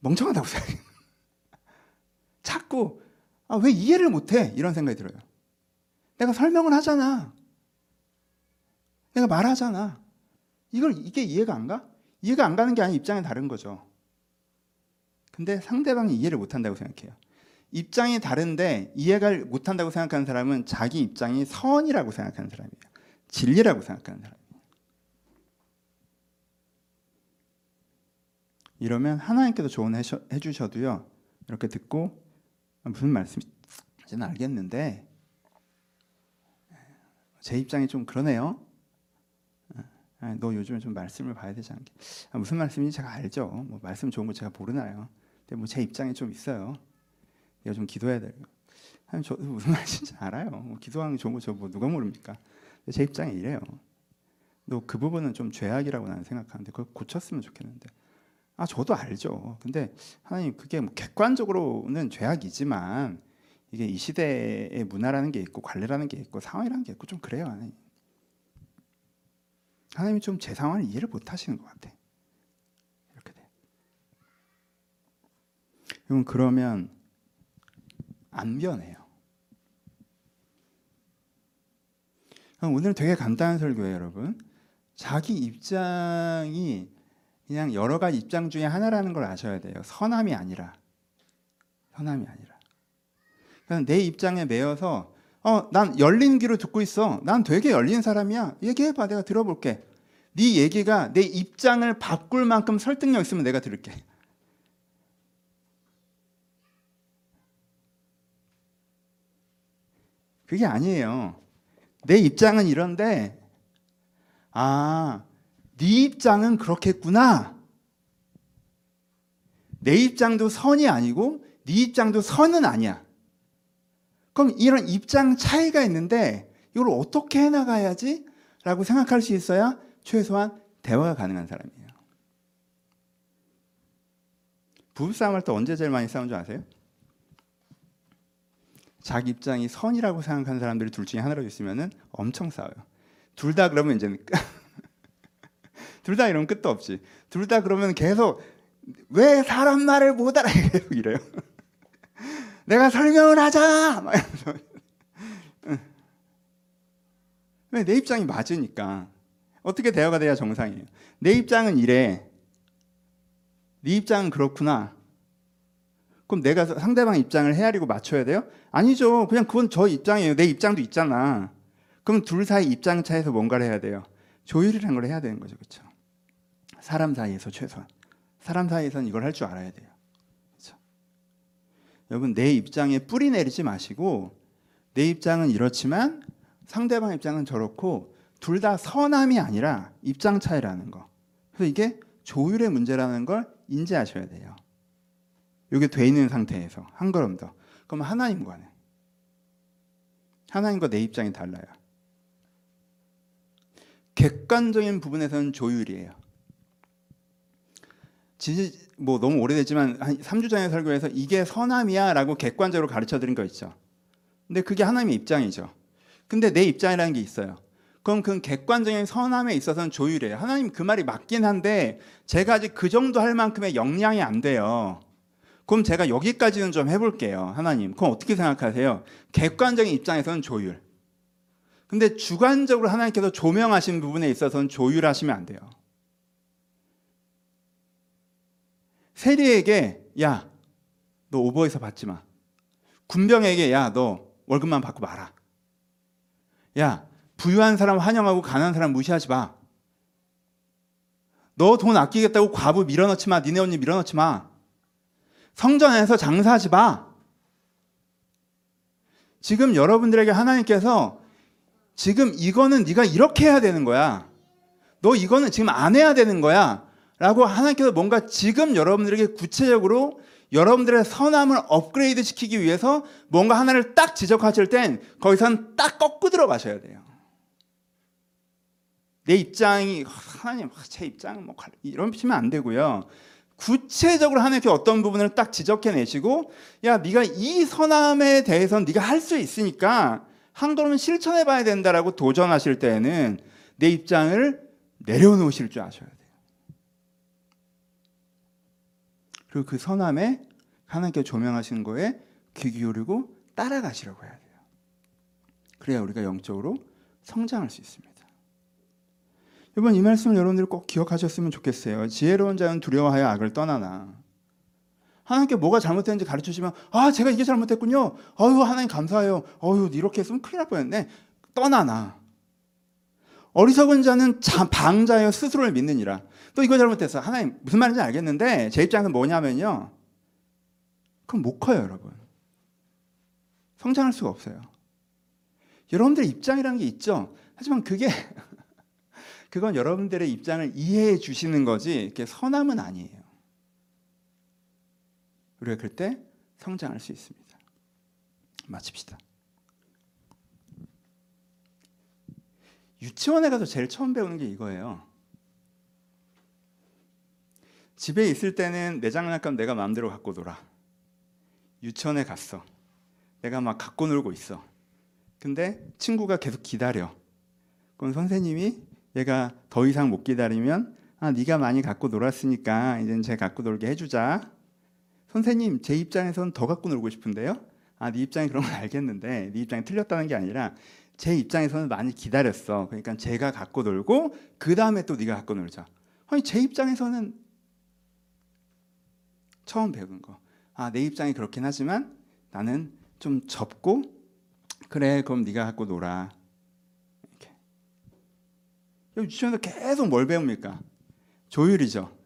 멍청하다고 생각해요. 자꾸 왜 이해를 못해? 이런 생각이 들어요. 내가 설명을 하잖아. 내가 말하잖아. 이게 이해가 안 가? 이해가 안 가는 게 아니라 입장이 다른 거죠. 근데 상대방이 이해를 못한다고 생각해요. 입장이 다른데 이해를 못한다고 생각하는 사람은 자기 입장이 선이라고 생각하는 사람이에요. 진리라고 생각하는 사람이에요. 이러면 하나님께서 조언해 주셔도요, 이렇게 듣고 무슨 말씀인지는 알겠는데 제 입장이 좀 그러네요. 너 요즘에 좀 말씀을 봐야 되지 않게. 무슨 말씀인지 제가 알죠. 말씀 좋은 거 제가 모르나요. 근데 제 입장이 좀 있어요. 내가 좀 기도해야 돼요. 저 무슨 말인지 알아요. 기도하는 게 좋은 거 저 누가 모릅니까? 근데 제 입장이 이래요. 너 그 부분은 좀 죄악이라고 나는 생각하는데 그걸 고쳤으면 좋겠는데. 저도 알죠. 근데 하나님 그게 객관적으로는 죄악이지만 이게 이 시대의 문화라는 게 있고 관례라는 게 있고 상황이라는 게 있고 좀 그래요. 하나님이 좀 제 상황을 이해를 못하시는 것 같아. 이렇게 돼. 그러면 안 변해요. 오늘 되게 간단한 설교예요, 여러분. 자기 입장이 그냥 여러 가지 입장 중에 하나라는 걸 아셔야 돼요. 선함이 아니라. 그러니까 내 입장에 매여서 난 열린 귀로 듣고 있어. 난 되게 열린 사람이야. 얘기해봐. 내가 들어볼게. 네 얘기가 내 입장을 바꿀 만큼 설득력 있으면 내가 들을게. 그게 아니에요. 내 입장은 이런데 네 입장은 그렇겠구나. 내 입장도 선이 아니고 네 입장도 선은 아니야. 그럼 이런 입장 차이가 있는데 이걸 어떻게 해나가야지? 라고 생각할 수 있어야 최소한 대화가 가능한 사람이에요. 부부싸움 할 때 언제 제일 많이 싸운 줄 아세요? 자기 입장이 선이라고 생각하는 사람들이 둘 중에 하나로 있으면 엄청 싸워요. 둘 다 그러면 이제 둘 다 이러면 끝도 없지. 둘 다 그러면 계속 왜 사람 말을 못 알아? 계속 이래요. 내가 설명을 하자! 막 이러면서. 왜? 내 입장이 맞으니까. 어떻게 대화가 돼야 정상이에요. 내 입장은 이래. 네 입장은 그렇구나. 그럼 내가 상대방 입장을 헤아리고 맞춰야 돼요? 아니죠. 그냥 그건 저 입장이에요. 내 입장도 있잖아. 그럼 둘 사이 입장 차에서 뭔가를 해야 돼요. 조율이라는 걸 해야 되는 거죠. 그렇죠? 사람 사이에서 최소한. 사람 사이에서는 이걸 할 줄 알아야 돼요. 여러분, 내 입장에 뿌리 내리지 마시고 내 입장은 이렇지만 상대방 입장은 저렇고 둘 다 선함이 아니라 입장 차이라는 거. 그래서 이게 조율의 문제라는 걸 인지하셔야 돼요. 이게 돼 있는 상태에서 한 걸음 더. 그럼 하나님과는. 하나님과 내 입장이 달라요. 객관적인 부분에서는 조율이에요. 너무 오래됐지만 한 3주 전에 설교해서 이게 선함이야 라고 객관적으로 가르쳐드린 거 있죠. 근데 그게 하나님의 입장이죠. 근데 내 입장이라는 게 있어요. 그럼 그 객관적인 선함에 있어서는 조율이에요. 하나님 그 말이 맞긴 한데 제가 아직 그 정도 할 만큼의 역량이 안 돼요. 그럼 제가 여기까지는 좀 해볼게요. 하나님 그럼 어떻게 생각하세요? 객관적인 입장에서는 조율. 근데 주관적으로 하나님께서 조명하신 부분에 있어서는 조율하시면 안 돼요. 세리에게 야, 너 오버해서 받지 마. 군병에게 야, 너 월급만 받고 마라. 야, 부유한 사람 환영하고 가난한 사람 무시하지 마. 너 돈 아끼겠다고 과부 밀어넣지 마. 니네 언니 밀어넣지 마. 성전에서 장사하지 마. 지금 여러분들에게 하나님께서 지금 이거는 네가 이렇게 해야 되는 거야. 너 이거는 지금 안 해야 되는 거야. 라고 하나님께서 뭔가 지금 여러분들에게 구체적으로 여러분들의 선함을 업그레이드 시키기 위해서 뭔가 하나를 딱 지적하실 땐 거기선 딱 꺾고 들어가셔야 돼요. 내 입장이 하나님 제 입장은 뭐 이런 비치면 안 되고요. 구체적으로 하나님께 어떤 부분을 딱 지적해내시고 야 네가 이 선함에 대해서는 네가 할 수 있으니까 한 걸음은 실천해봐야 된다라고 도전하실 때에는 내 입장을 내려놓으실 줄 아셔야 돼요. 그리고 그 선함에 하나님께서 조명하신 거에 귀 기울이고 따라가시라고 해야 돼요. 그래야 우리가 영적으로 성장할 수 있습니다. 이번 이 말씀을 여러분들이 꼭 기억하셨으면 좋겠어요. 지혜로운 자는 두려워하여 악을 떠나나. 하나님께 뭐가 잘못됐는지 가르쳐주시면 아 제가 이게 잘못됐군요. 어휴 하나님 감사해요. 어휴 이렇게 했으면 큰일 날 뻔했네. 떠나나. 어리석은 자는 방자여 스스로를 믿느니라. 또 이거 잘못됐어. 하나님 무슨 말인지 알겠는데 제 입장에서 뭐냐면요. 그럼 못 커요 여러분. 성장할 수가 없어요. 여러분들의 입장이라는 게 있죠. 하지만 그건 여러분들의 입장을 이해해 주시는 거지 이렇게 선함은 아니에요. 우리가 그때 성장할 수 있습니다. 마칩시다. 유치원에 가서 제일 처음 배우는 게 이거예요. 집에 있을 때는 내 장난감 내가 마음대로 갖고 놀아. 유치원에 갔어. 내가 막 갖고 놀고 있어. 근데 친구가 계속 기다려. 그럼 선생님이 얘가 더 이상 못 기다리면 아 네가 많이 갖고 놀았으니까 이제는 쟤 갖고 놀게 해주자. 선생님 제 입장에서는 더 갖고 놀고 싶은데요. 아 네 입장이 그런 걸 알겠는데 네 입장이 틀렸다는 게 아니라 제 입장에서는 많이 기다렸어. 그러니까 제가 갖고 놀고 그 다음에 또 네가 갖고 놀자. 아니 제 입장에서는 처음 배운 거. 아 내 입장이 그렇긴 하지만 나는 좀 접고 그래 그럼 네가 갖고 놀아. 유치원에서 계속 뭘 배웁니까? 조율이죠.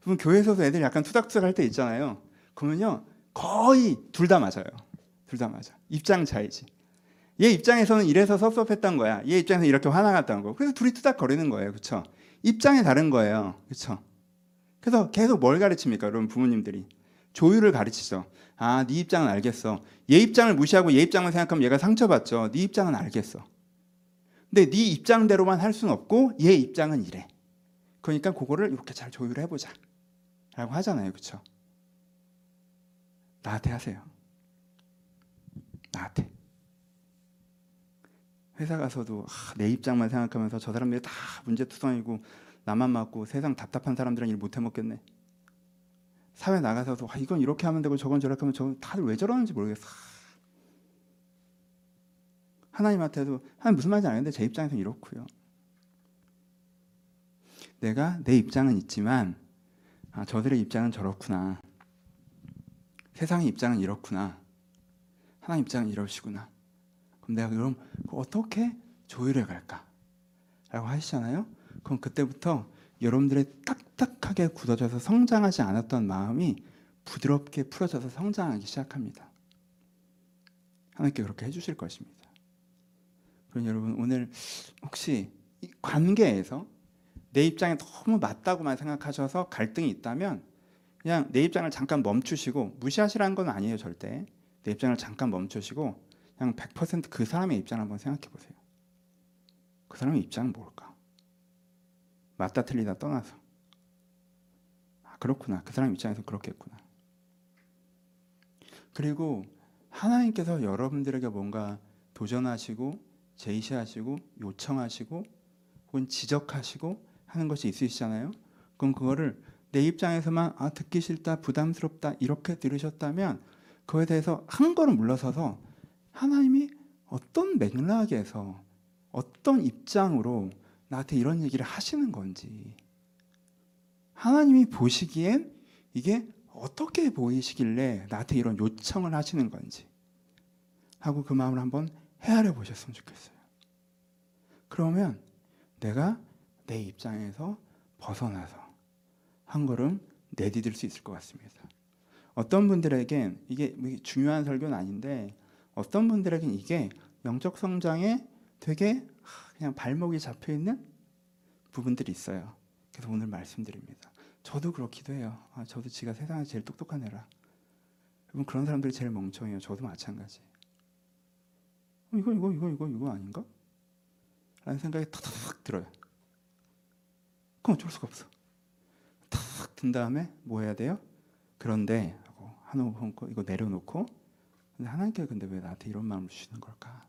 그럼 교회에서도 애들이 약간 투닥투닥 할 때 있잖아요. 그러면요 거의 둘 다 맞아요. 둘 다 맞아. 입장 차이지. 얘 입장에서는 이래서 섭섭했던 거야. 얘 입장에서는 이렇게 화나갔던 거. 그래서 둘이 투닥거리는 거예요. 그렇죠? 입장이 다른 거예요. 그렇죠? 그래서 계속 뭘 가르칩니까? 여러분 부모님들이 조율을 가르치죠. 아, 네 입장은 알겠어. 얘 입장을 무시하고 얘 입장만 생각하면 얘가 상처받죠. 네 입장은 알겠어. 근데 네 입장대로만 할 수는 없고 얘 입장은 이래. 그러니까 그거를 이렇게 잘 조율해보자 라고 하잖아요. 그렇죠? 나한테 하세요. 나한테. 회사 가서도 내 입장만 생각하면서 저 사람들이 다 문제투성이고 나만 맞고 세상 답답한 사람들이랑 일 못해먹겠네. 사회 나가서도 이건 이렇게 하면 되고 저건 저렇게 하면 저건 다들 왜 저러는지 모르겠어. 하나님한테도 하나님 무슨 말인지 알겠는데 제 입장에서는 이렇고요. 내가 내 입장은 있지만 아, 저들의 입장은 저렇구나. 세상의 입장은 이렇구나. 하나님 입장은 이러시구나. 그럼 내가 그럼 어떻게 조율해 갈까? 라고 하시잖아요. 그럼 그때부터 여러분들의 딱딱하게 굳어져서 성장하지 않았던 마음이 부드럽게 풀어져서 성장하기 시작합니다. 하나님께 그렇게 해주실 것입니다. 그럼 여러분 오늘 혹시 이 관계에서 내 입장에 너무 맞다고만 생각하셔서 갈등이 있다면 그냥 내 입장을 잠깐 멈추시고 무시하시라는 건 아니에요. 절대. 내 입장을 잠깐 멈추시고 그냥 100% 그 사람의 입장을 한번 생각해 보세요. 그 사람의 입장은 뭘까? 맞다 틀리다 떠나서 아 그렇구나. 그 사람 입장에서 그렇겠구나. 그리고 하나님께서 여러분들에게 뭔가 도전하시고 제시하시고 요청하시고 혹은 지적하시고 하는 것이 있으시잖아요. 그럼 그거를 내 입장에서만 아 듣기 싫다 부담스럽다 이렇게 들으셨다면 그거에 대해서 한 걸음 물러서서 하나님이 어떤 맥락에서 어떤 입장으로 나한테 이런 얘기를 하시는 건지, 하나님이 보시기엔 이게 어떻게 보이시길래 나한테 이런 요청을 하시는 건지 하고 그 마음을 한번 헤아려 보셨으면 좋겠어요. 그러면 내가 내 입장에서 벗어나서 한 걸음 내디딜 수 있을 것 같습니다. 어떤 분들에겐 이게 중요한 설교는 아닌데 어떤 분들에겐 이게 영적 성장에 되게 그냥 발목이 잡혀있는 부분들이 있어요. 그래서 오늘 말씀드립니다. 저도 그렇기도 해요. 저도 지가 세상에 제일 똑똑한 애라. 여러분, 그런 사람들이 제일 멍청해요. 저도 마찬가지. 이거 아닌가? 라는 생각이 탁탁 들어요. 그럼 어쩔 수가 없어. 탁 든 다음에 뭐 해야 돼요? 그런데 하고 한호흡 이거 내려놓고, 근데 하나님께 근데 왜 나한테 이런 마음을 주시는 걸까?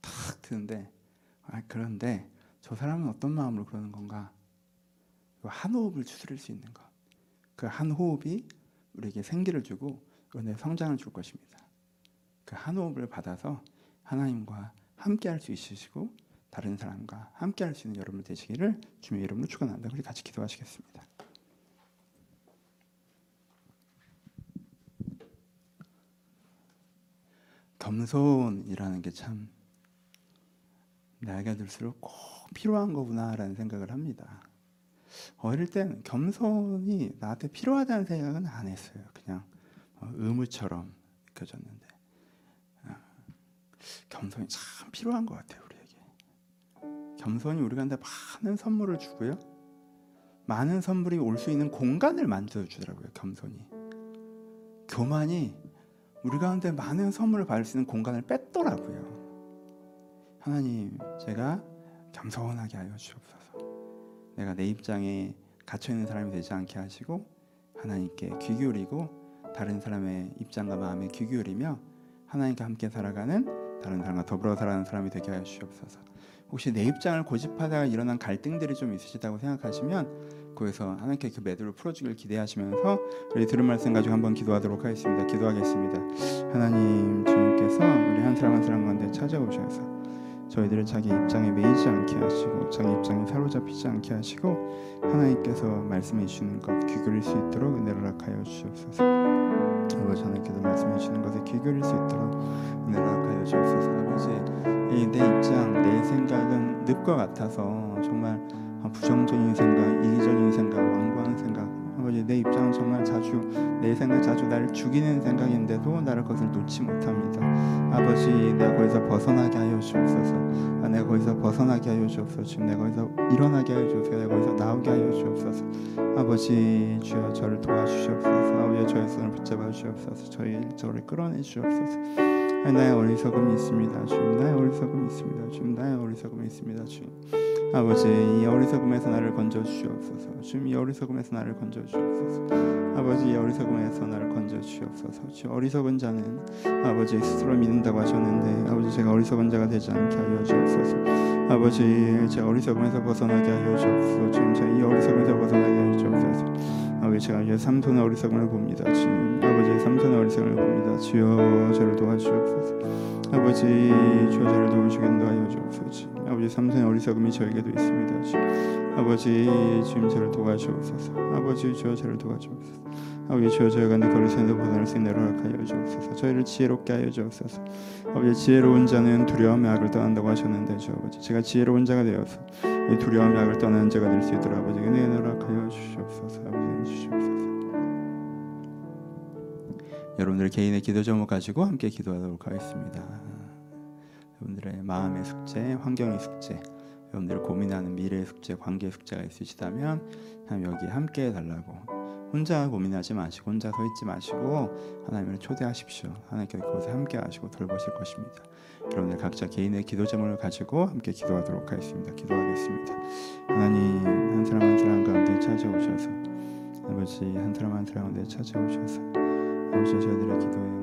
탁 드는데, 그런데 저 사람은 어떤 마음으로 그러는 건가? 한 호흡을 추스릴 수 있는 것, 그 한 호흡이 우리에게 생기를 주고 우리의 성장을 줄 것입니다. 그 한 호흡을 받아서 하나님과 함께할 수 있으시고 다른 사람과 함께할 수 있는 여러분 되시기를 주님의 이름으로 축원합니다. 우리 같이 기도하시겠습니다. 겸손이라는 게 참 나이가 들수록 꼭 필요한 거구나라는 생각을 합니다. 어릴 땐 겸손이 나한테 필요하다는 생각은 안 했어요. 그냥 의무처럼 느껴졌는데 겸손이 참 필요한 것 같아요. 우리에게 겸손이 우리가 많은 선물을 주고요, 많은 선물이 올 수 있는 공간을 만들어주더라고요. 겸손이, 교만이 우리 가운데 많은 선물을 받을 수 있는 공간을 뺐더라고요. 하나님, 제가 겸손하게 하여 주옵소서. 내가 내 입장에 갇혀있는 사람이 되지 않게 하시고, 하나님께 귀 기울이고 다른 사람의 입장과 마음에 귀 기울이며 하나님과 함께 살아가는, 다른 사람과 더불어 살아가는 사람이 되게 하여 주옵소서. 혹시 내 입장을 고집하다가 일어난 갈등들이 좀 있으시다고 생각하시면 거기서 하나님께 그 매듭을 풀어주길 기대하시면서 우리 들은 말씀 가지고 한번 기도하도록 하겠습니다. 기도하겠습니다. 하나님, 주님께서 우리 한 사람 한 사람 가운데 찾아오셔서 저희들을 자기 입장에 매이지 않게 하시고 자기 입장에 사로잡히지 않게 하시고 하나님께서 말씀해 주시는 것 귀 기울일 수 있도록 은혜를 허락하여 주옵소서. 아버지, 하나님께서 말씀해 주시는 것에 귀 기울일 수 있도록 은혜를 허락하여 주옵소서. 아버지, 내 입장, 내 생각은 늪과 같아서 정말 부정적인 생각, 이기적인 생각, 완고한 생각, 아버지, 내 입장은 정말 자주, 내 생각 자주 나를 죽이는 생각인데도 나를 그것을 놓지 못합니다. 아버지, 내가 거기서 벗어나게 하여 주옵소서. 내가 거기서 벗어나게 하여 주옵소서. 지금 내가 거기서 일어나게 하여 주옵소서. 내가 거기서 나오게 하여 주옵소서. 아버지, 주여 저를 도와주시옵소서. 아버지, 저의 손을 붙잡아 주옵소서. 저를 끌어내 주옵소서. 나의 어리석음이 있습니다, 주님. 나의 어리석음이 있습니다, 주님. 나의 어리석음이 있습니다, 주님. 아버지, 이 어리석음에서 나를 건져 주옵소서. 주님, 이 어리석음에서 나를 건져 주옵소서. 아버지, 이 어리석음에서 나를 건져 주옵소서. 주님, 어리석은 자는 아버지 스스로 믿는다고 하셨는데, 아버지, 제가 어리석은 자가 되지 않게 하여 주옵소서. 아버지, 제 어리석음에서 벗어나게 하여 주옵소서. 주님, 제 이 어리석음에서 벗어나게 하여 주옵소서. 아버지, 제가 이제 삼손의 어리석음을 봅니다, 주님. 아버지, 삼손의 어리석음을 봅니다. 주여 저를 도와주옵소서. 아버지, 주여 저를 도와주시게 하여 주옵소서. 아버지, 삼손의 어리석음이 저에게도 있습니다, 주님. 아버지, 주님 저를 도와주옵소서. 아버지, 주여 저를 도와주옵소서. 아버지, 주여 저희가 내 거룩에서 벗어날 수 있는 허락하여 주옵소서. 저희를 지혜롭게 하여 주옵소서. 아버지, 지혜로운 자는 두려움의 악을 떠난다고 하셨는데, 주 아버지, 제가 지혜로운 자가 되어서 이 두려움의 악을 떠나는 자가 될 수 있도록 아버지 은혜의 허락하여 주시옵소서. 아버지, 주시옵소서. 여러분들 개인의 기도 제목 가지고 함께 기도하도록 하겠습니다. 여러분들의 마음의 숙제, 환경의 숙제, 여러분들을 고민하는 미래의 숙제, 관계의 숙제가 있으시다면 여기 함께 해달라고, 혼자 고민하지 마시고 혼자 서 있지 마시고 하나님을 초대하십시오. 하나님께서 그곳에 함께 하시고 돌보실 것입니다. 여러분들 각자 개인의 기도 제목을 가지고 함께 기도하도록 하겠습니다. 기도하겠습니다. 하나님, 한 사람 한 사람 가운데 찾아오셔서, 아버지, 한 사람 한 사람 가운데 찾아오셔서, 아버지, 저희들의 기도에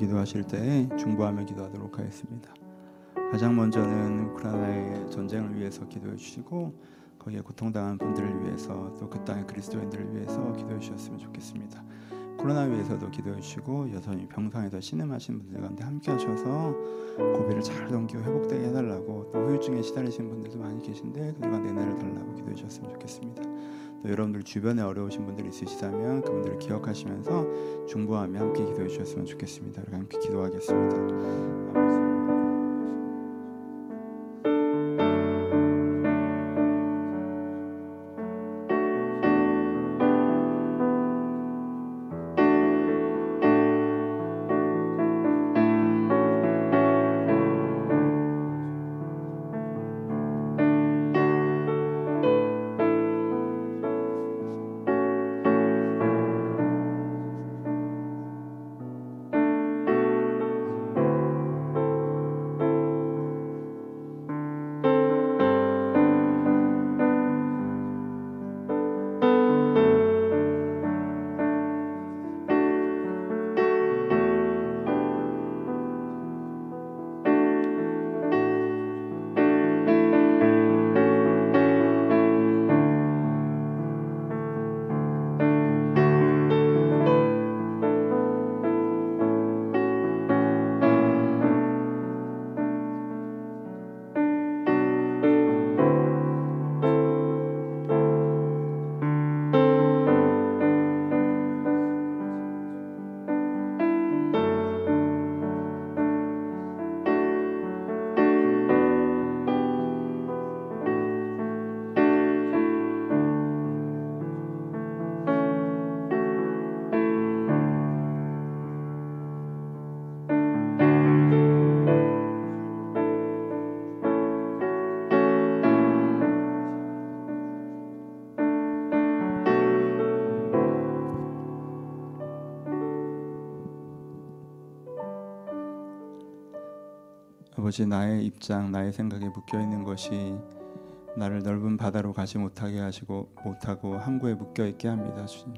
기도하실 때에 중보하며 기도하도록 하겠습니다. 가장 먼저는 우크라이나의 전쟁을 위해서 기도해 주시고 거기에 고통당한 분들을 위해서 또 그 땅의 그리스도인들을 위해서 기도해 주셨으면 좋겠습니다. 코로나 위해서도 기도해 주시고 여전히 병상에서 신음하시는 분들 가운데 함께 하셔서 고비를 잘 넘기고 회복되게 해달라고, 또 후유증에 시달리시는 분들도 많이 계신데 그들과 내내를 달라고 기도해 주셨으면 좋겠습니다. 또 여러분들 주변에 어려우신 분들이 있으시다면 그분들을 기억하시면서 중보하며 함께 기도해 주셨으면 좋겠습니다. 우리 함께 기도하겠습니다. 아버지, 나의 입장, 나의 생각에 묶여있는 것이 나를 넓은 바다로 가지 못하게 하시고 못하고 항구에 묶여있게 합니다. 주님,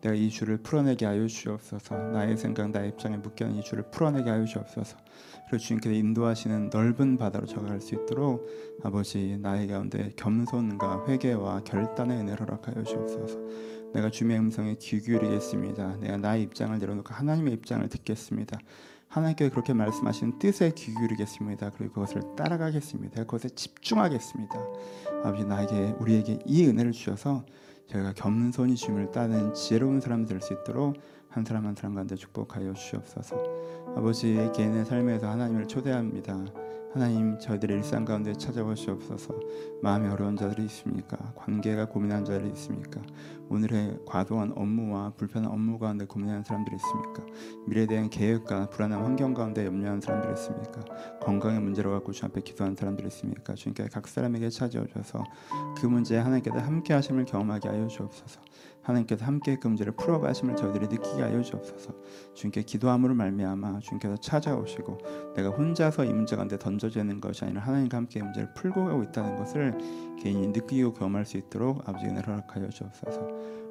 내가 이 줄을 풀어내게 하여 주옵소서. 나의 생각, 나의 입장에 묶여있는 이 줄을 풀어내게 하여 주옵소서. 그리고 주님께서 인도하시는 넓은 바다로 저갈 수 있도록 아버지, 나의 가운데 겸손과 회개와 결단의 은혜를 허락하여 주옵소서. 내가 주님의 음성에 귀 기울이겠습니다. 내가 나의 입장을 내려놓고 하나님의 입장을 듣겠습니다. 하나님께서 그렇게 말씀하시는 뜻에 귀 기울이겠습니다. 그리고 그것을 따라가겠습니다. 그것에 집중하겠습니다. 아버지, 나에게, 우리에게 이 은혜를 주셔서 저희가 겸손히 주님을 따르는 지혜로운 사람이 될 수 있도록 한 사람 한 사람 가운데 축복하여 주시옵소서. 아버지, 개인의 삶에서 하나님을 초대합니다. 하나님, 저희들의 일상 가운데 찾아와 주옵소서. 마음이 어려운 자들이 있습니까? 관계가 고민한 자들이 있습니까? 오늘의 과도한 업무와 불편한 업무 가운데 고민하는 사람들이 있습니까? 미래에 대한 계획과 불안한 환경 가운데 염려하는 사람들이 있습니까? 건강의 문제로 갖고 주 앞에 기도하는 사람들이 있습니까? 주님께서 각 사람에게 찾아와 주셔서 그 문제에 하나님께서 함께 하심을 경험하게 하여 주옵소서. 하나님께서 함께 그 문제를 풀어가심을 저희들이 느끼게 하여 주옵소서. 주님께 기도함으로 말미암아 주님께서 찾아오시고 내가 혼자서 이 문제 가운데 던져지는 것이 아니라 하나님과 함께 문제를 풀고 가고 있다는 것을 개인이 느끼고 경험할 수 있도록 아버지 은혜를 허락하여 주옵소서.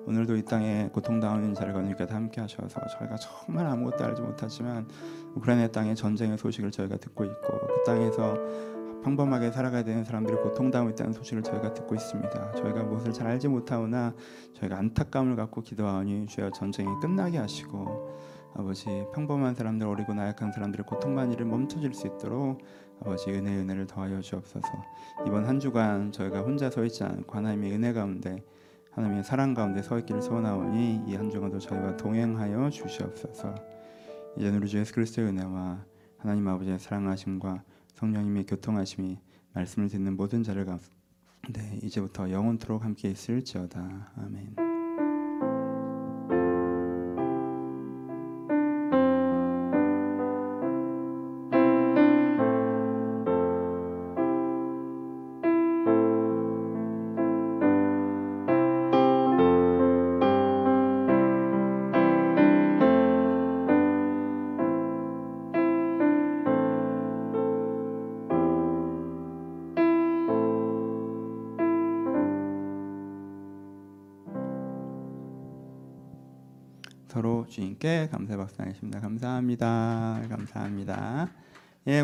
오늘도 이 땅에 고통당하는 자를 거느리께서 함께 하셔서 저희가 정말 아무것도 알지 못하지만 우크라이나 땅의 전쟁의 소식을 저희가 듣고 있고 그 땅에서 평범하게 살아가야 되는 사람들이 고통당하고 있다는 소식을 저희가 듣고 있습니다. 저희가 무엇을 잘 알지 못하오나 저희가 안타까움을 갖고 기도하오니 주여 전쟁이 끝나게 하시고 아버지, 평범한 사람들, 어리고 나약한 사람들의 고통받는 일을 멈춰질 수 있도록 아버지 은혜를 더하여 주옵소서. 이번 한 주간 저희가 혼자 서 있지 않고 하나님의 은혜 가운데, 하나님의 사랑 가운데 서 있기를 소원하오니 이 한 주간도 저희와 동행하여 주시옵소서. 이제는 우리 주 예수 그리스도의 은혜와 하나님 아버지의 사랑하심과 성령님의 교통하심이 말씀을 듣는 모든 자를 가운데 이제부터 영원토록 함께 있을지어다. 아멘. 서로 주님께 감사의 박수 나누십니다. 감사합니다. 감사합니다. 예.